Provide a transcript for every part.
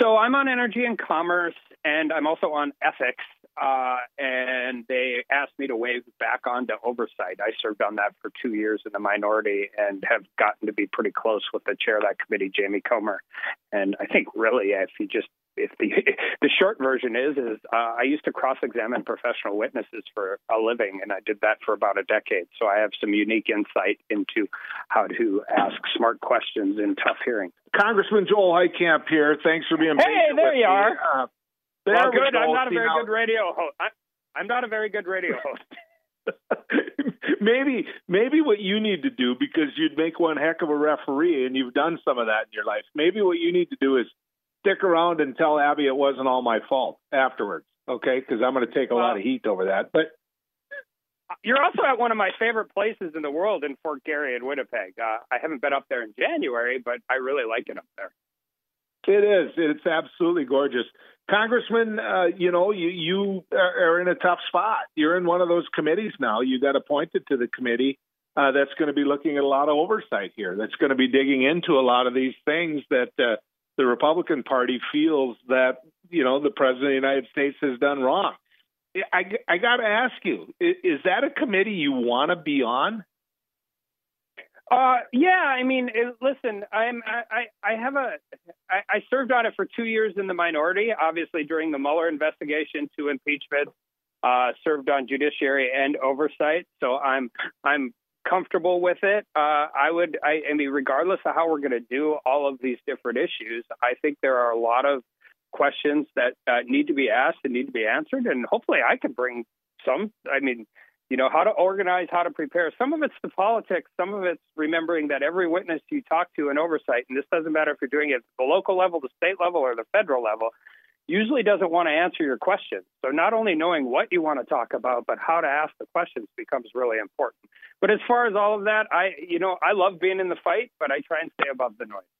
So I'm on energy and commerce, and I'm also on ethics. And they asked me to waive back onto oversight. I served on that for 2 years in the minority and have gotten to be pretty close with the chair of that committee, James Comer. And I think really, if the short version is I used to cross-examine professional witnesses for a living, and I did that for about a decade. So I have some unique insight into how to ask smart questions in tough hearings. Congressman Joel Heikamp here. Thanks for being patient. Hey, there you are. Well, good. I'm not a very good radio host. I'm not a very good radio host. Maybe what you need to do, because you'd make one heck of a referee, and you've done some of that in your life. Maybe what you need to do is stick around and tell Abby it wasn't all my fault afterwards, okay? Because I'm going to take a lot of heat over that. But you're also at one of my favorite places in the world in Fort Garry in Winnipeg. I haven't been up there in January, but I really like it up there. It is. It's absolutely gorgeous. Congressman, you are in a tough spot. You're in one of those committees now. You got appointed to the committee that's going to be looking at a lot of oversight here. That's going to be digging into a lot of these things that the Republican Party feels that, the President of the United States has done wrong. I got to ask you, is that a committee you want to be on? Listen, I served on it for 2 years in the minority, obviously during the Mueller investigation to impeachment, served on judiciary and oversight. So I'm comfortable with it. Regardless of how we're going to do all of these different issues, I think there are a lot of questions that need to be asked and need to be answered. And hopefully I can bring some, how to organize, how to prepare. Some of it's the politics. Some of it's remembering that every witness you talk to in oversight, and this doesn't matter if you're doing it at the local level, the state level, or the federal level, usually doesn't want to answer your questions. So not only knowing what you want to talk about, but how to ask the questions becomes really important. But as far as all of that, I love being in the fight, but I try and stay above the noise.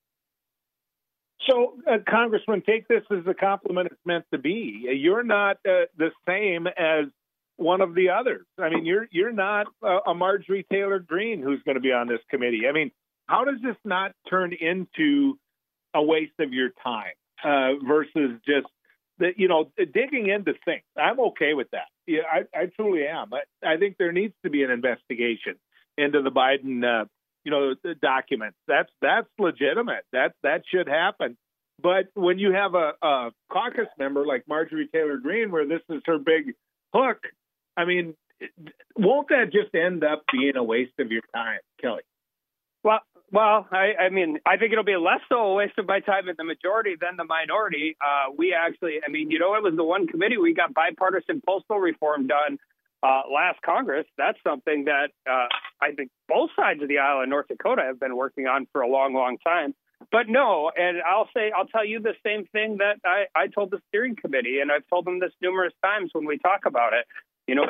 So, Congressman, take this as the compliment it's meant to be. You're not the same as one of the others. I mean, you're not a Marjorie Taylor Greene who's going to be on this committee. I mean, how does this not turn into a waste of your time versus just that? Digging into things. I'm okay with that. Yeah, I truly am. I think there needs to be an investigation into the Biden, the documents. That's legitimate. That should happen. But when you have a caucus member like Marjorie Taylor Greene, where this is her big hook. I mean, won't that just end up being a waste of your time, Kelly? Well, I think it'll be less so a waste of my time in the majority than the minority. It was the one committee we got bipartisan postal reform done last Congress. That's something that I think both sides of the aisle in North Dakota have been working on for a long, long time. But no, and I'll tell you the same thing that I told the steering committee, and I've told them this numerous times when we talk about it.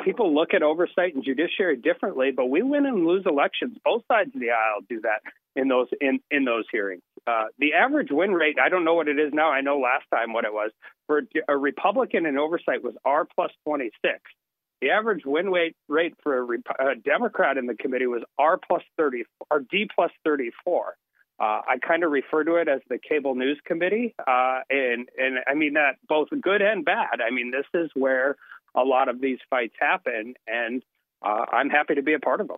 People look at oversight and judiciary differently, but we win and lose elections. Both sides of the aisle do that in those in those hearings. The average win rate, I don't know what it is now. I know last time what it was for a Republican in oversight was R plus 26. The average win rate for a Democrat in the committee was R plus 30 or D plus 34. I kind of refer to it as the cable news committee, and I mean that both good and bad. I mean, this is where a lot of these fights happen, and I'm happy to be a part of them.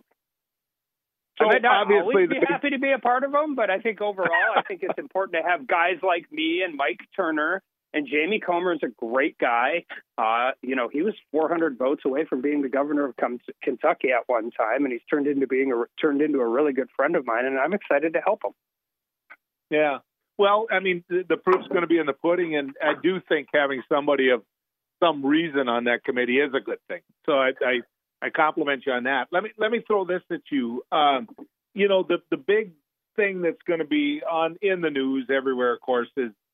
So I mean, I'll always be happy to be a part of them, but I think overall, I think it's important to have guys like me and Mike Turner, and James Comer is a great guy. He was 400 votes away from being the governor of Kentucky at one time, and he's turned into a really good friend of mine, and I'm excited to help him. Yeah. Well, I mean, the proof's going to be in the pudding, and I do think having somebody of some reason on that committee is a good thing. So I compliment you on that. Let me throw this at you. The big thing that's going to be on in the news everywhere, of course,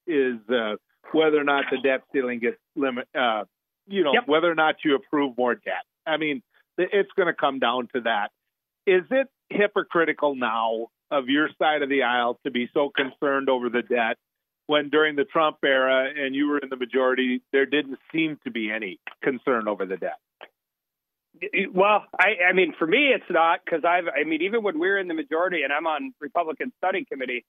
is whether or not the debt ceiling gets whether or not you approve more debt. I mean, it's going to come down to that. Is it hypocritical now of your side of the aisle to be so concerned over the debt when during the Trump era and you were in the majority, there didn't seem to be any concern over the debt? Well, I mean, for me, it's not because even when we're in the majority and I'm on Republican Study Committee,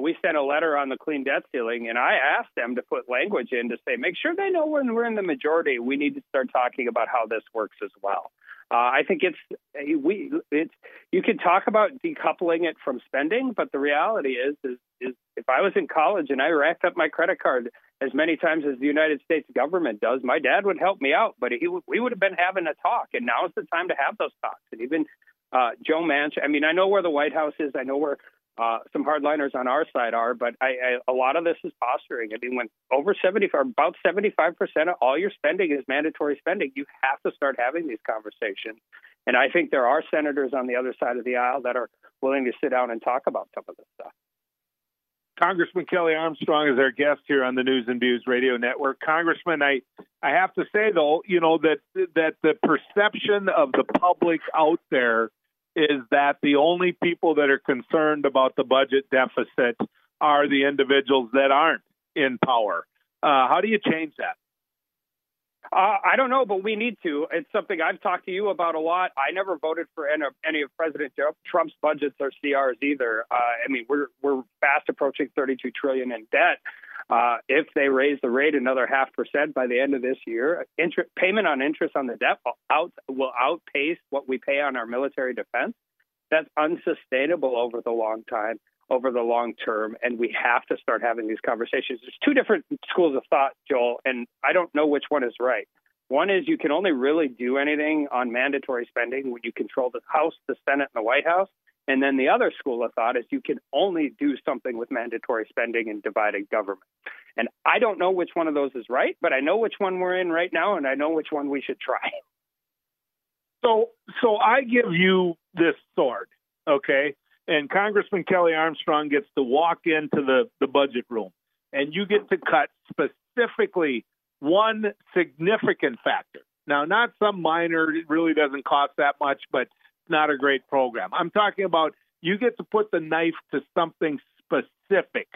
We sent a letter on the clean debt ceiling, and I asked them to put language in to say, make sure they know when we're in the majority, we need to start talking about how this works as well. I think you can talk about decoupling it from spending, but the reality is if I was in college and I racked up my credit card as many times as the United States government does, my dad would help me out, but we would have been having a talk, and now is the time to have those talks. And even Joe Manchin, I mean, I know where the White House is, I know where some hardliners on our side are, but a lot of this is posturing. I mean, when over 70, or about 75% of all your spending is mandatory spending, you have to start having these conversations. And I think there are senators on the other side of the aisle that are willing to sit down and talk about some of this stuff. Congressman Kelly Armstrong is our guest here on the News and Views Radio Network. Congressman, I have to say, though, you know, that the perception of the public out there is that the only people that are concerned about the budget deficit are the individuals that aren't in power. How do you change that? I don't know, but we need to. It's something I've talked to you about a lot. I never voted for any of President Trump's budgets or CRs either. I mean, we're fast approaching $32 trillion in debt. If they raise the rate another 0.5% by the end of this year, payment on interest on the debt will outpace what we pay on our military defense. That's unsustainable over the long term, and we have to start having these conversations. There's two different schools of thought, Joel, and I don't know which one is right. One is you can only really do anything on mandatory spending when you control the House, the Senate, and the White House. And then the other school of thought is you can only do something with mandatory spending and divided government. And I don't know which one of those is right, but I know which one we're in right now, and I know which one we should try. So I give you this sword, okay? And Congressman Kelly Armstrong gets to walk into the budget room, and you get to cut specifically one significant factor. Now, not some minor, it really doesn't cost that much, but it's not a great program. I'm talking about you get to put the knife to something specific.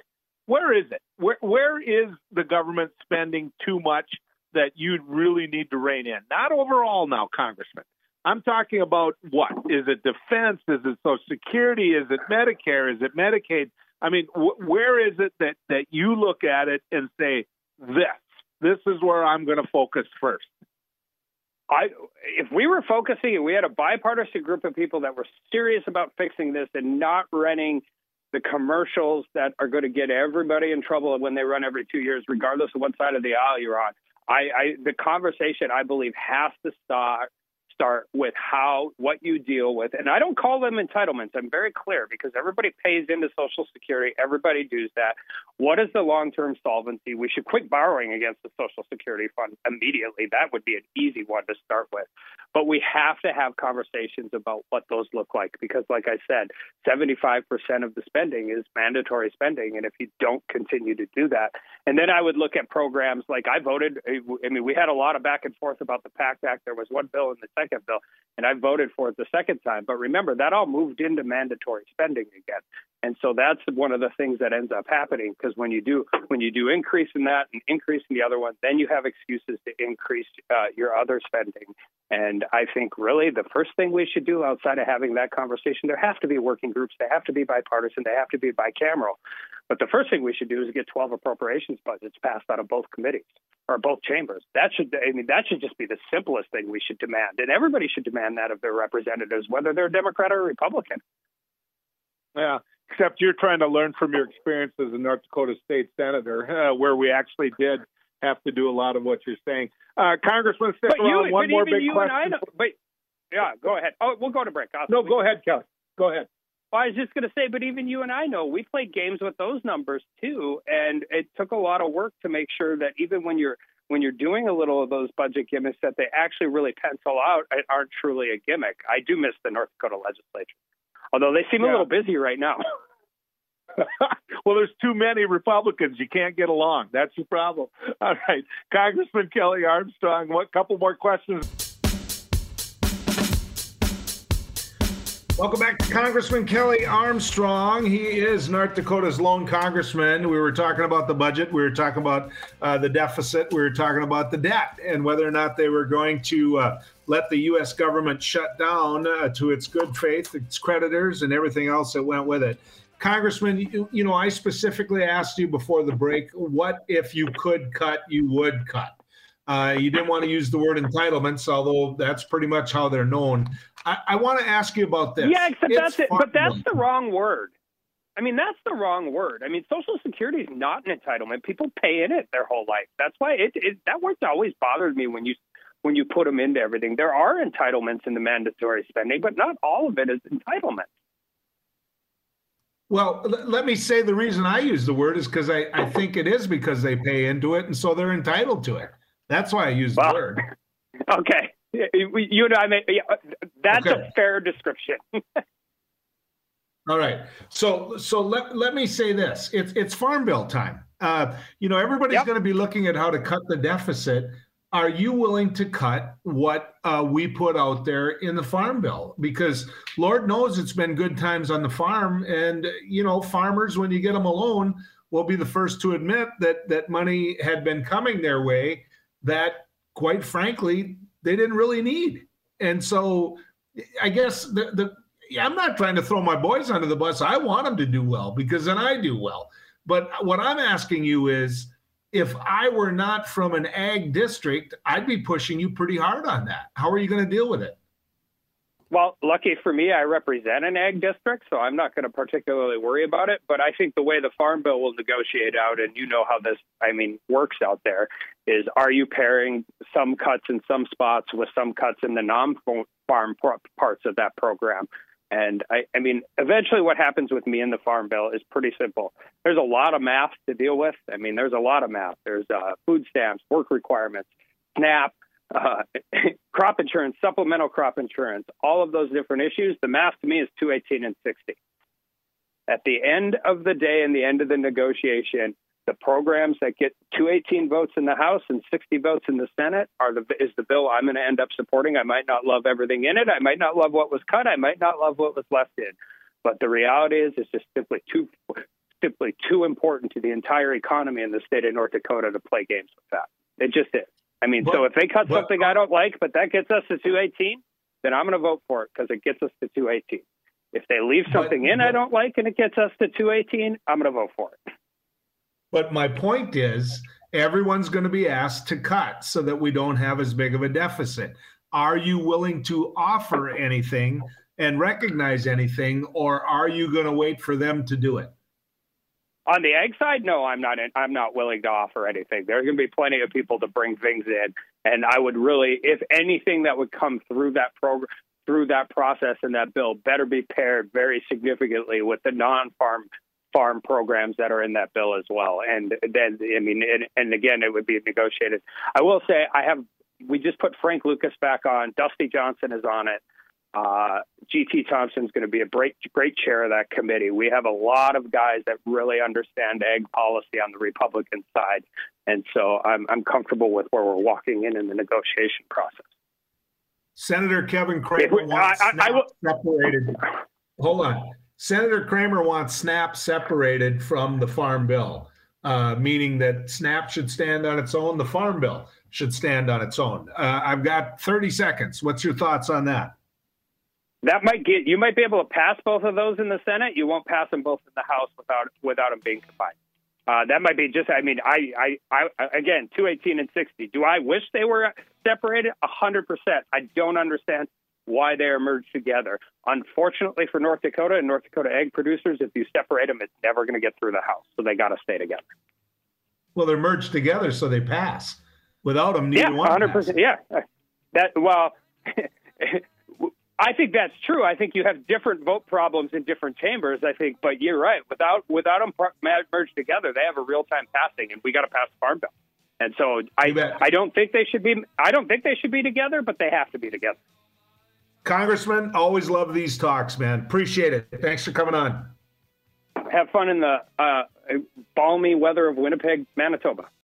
Where is it? Where is the government spending too much that you really need to rein in? Not overall now, Congressman. I'm talking about what? Is it defense? Is it Social Security? Is it Medicare? Is it Medicaid? I mean, where is it that you look at it and say, this is where I'm going to focus first? If we were focusing and we had a bipartisan group of people that were serious about fixing this and not running the commercials that are going to get everybody in trouble when they run every 2 years, regardless of what side of the aisle you're on, the conversation, I believe, has to start with what you deal with. And I don't call them entitlements. I'm very clear, because everybody pays into Social Security. Everybody does that. What is the long-term solvency? We should quit borrowing against the Social Security fund immediately. That would be an easy one to start with. But we have to have conversations about what those look like, because like I said, 75% of the spending is mandatory spending. And if you don't continue to do that, and then I would look at programs like we had a lot of back and forth about the PACT Act. There was one bill in the second bill, and I voted for it the second time. But remember, that all moved into mandatory spending again. And so that's one of the things that ends up happening, because when you do increase in that and increase in the other one, then you have excuses to increase your other spending. And I think really the first thing we should do outside of having that conversation, there have to be working groups, they have to be bipartisan, they have to be bicameral. But the first thing we should do is get 12 appropriations budgets passed out of both committees or both chambers. That should just be the simplest thing we should demand. And everybody should demand that of their representatives, whether they're Democrat or Republican. Yeah, except you're trying to learn from your experience as a North Dakota state senator, where we actually did have to do a lot of what you're saying. Congressman, one more big question. Yeah, go ahead. Oh, we'll go to break. No, go ahead, Kelly. Go ahead. Well, I was just going to say, but even you and I know we play games with those numbers too, and it took a lot of work to make sure that even when you're doing a little of those budget gimmicks, that they actually really pencil out and aren't truly a gimmick. I do miss the North Dakota legislature, although they seem a little busy right now. Well, there's too many Republicans. You can't get along. That's your problem. All right, Congressman Kelly Armstrong, what couple more questions? Welcome back to Congressman Kelly Armstrong. He is North Dakota's lone congressman. We were talking about the budget. We were talking about the deficit. We were talking about the debt and whether or not they were going to let the U.S. government shut down to its good faith, its creditors, and everything else that went with it. Congressman, you know, I specifically asked you before the break, what if you could cut, you would cut? You didn't want to use the word entitlements, although that's pretty much how they're known. I want to ask you about this. Yeah, except that's it, but that's the wrong word. I mean, that's the wrong word. I mean, Social Security is not an entitlement. People pay in it their whole life. That's why that word's always bothered me when you put them into everything. There are entitlements in the mandatory spending, but not all of it is entitlement. Well, let me say the reason I use the word is because I think it is because they pay into it, and so they're entitled to it. That's why I use the word. Okay. You and I, that's okay. A fair description. All right. So let me say this. It's Farm Bill time. You know, everybody's going to be looking at how to cut the deficit. Are you willing to cut what we put out there in the Farm Bill? Because Lord knows it's been good times on the farm. And, you know, farmers, when you get them alone, will be the first to admit that money had been coming their way that, quite frankly, they didn't really need. And so I guess I'm not trying to throw my boys under the bus. I want them to do well because then I do well. But what I'm asking you is, if I were not from an ag district, I'd be pushing you pretty hard on that. How are you going to deal with it? Well, lucky for me, I represent an ag district, so I'm not going to particularly worry about it. But I think the way the Farm Bill will negotiate out, and you know how this, works out there, is are you pairing some cuts in some spots with some cuts in the non-farm parts of that program? And I mean, eventually what happens with me in the Farm Bill is pretty simple. There's a lot of math to deal with. I mean, there's a lot of math. There's food stamps, work requirements, SNAP, crop insurance, supplemental crop insurance, all of those different issues. The math to me is 218 and 60. At the end of the day and the end of the negotiation, the programs that get 218 votes in the House and 60 votes in the Senate is the bill I'm going to end up supporting. I might not love everything in it. I might not love what was cut. I might not love what was left in. But the reality is it's just simply too important to the entire economy in the state of North Dakota to play games with that. It just is. I mean, so if they cut something I don't like, but that gets us to 218, then I'm going to vote for it because it gets us to 218. If they leave something in I don't like and it gets us to 218, I'm going to vote for it. But my point is everyone's going to be asked to cut so that we don't have as big of a deficit. Are you willing to offer anything and recognize anything, or are you going to wait for them to do it? On the ag side, no, I'm not willing to offer anything. There are going to be plenty of people to bring things in, and I would really, if anything that would come through that program, through that process and that bill, better be paired very significantly with the non-farm programs that are in that bill as well. And then, and again, it would be negotiated. I will say, we just put Frank Lucas back on. Dusty Johnson is on it. GT Thompson is going to be a great chair of that committee. We have a lot of guys that really understand ag policy on the Republican side, and so I'm comfortable with where we're walking in the negotiation process. Senator Kevin Kramer wants SNAP separated. Hold on. Senator Kramer wants SNAP separated from the Farm Bill, meaning that SNAP should stand on its own. The Farm Bill should stand on its own. I've got 30 seconds. What's your thoughts on that? That might get you might be able to pass both of those in the Senate. You won't pass them both in the House without them being combined. That might be just. I mean, I again, 218 and 60. Do I wish they were separated? 100%. I don't understand why they are merged together. Unfortunately for North Dakota and North Dakota egg producers, if you separate them, it's never going to get through the House. So they got to stay together. Well, they're merged together, so they pass. Without them, neither one. 100%. Yeah. I think that's true. I think you have different vote problems in different chambers, I think. But you're right. Without them merged together, they have a real-time passing, and we got to pass the Farm Bill. And so I don't think they should be together, but they have to be together. Congressman, always love these talks, man. Appreciate it. Thanks for coming on. Have fun in the balmy weather of Winnipeg, Manitoba.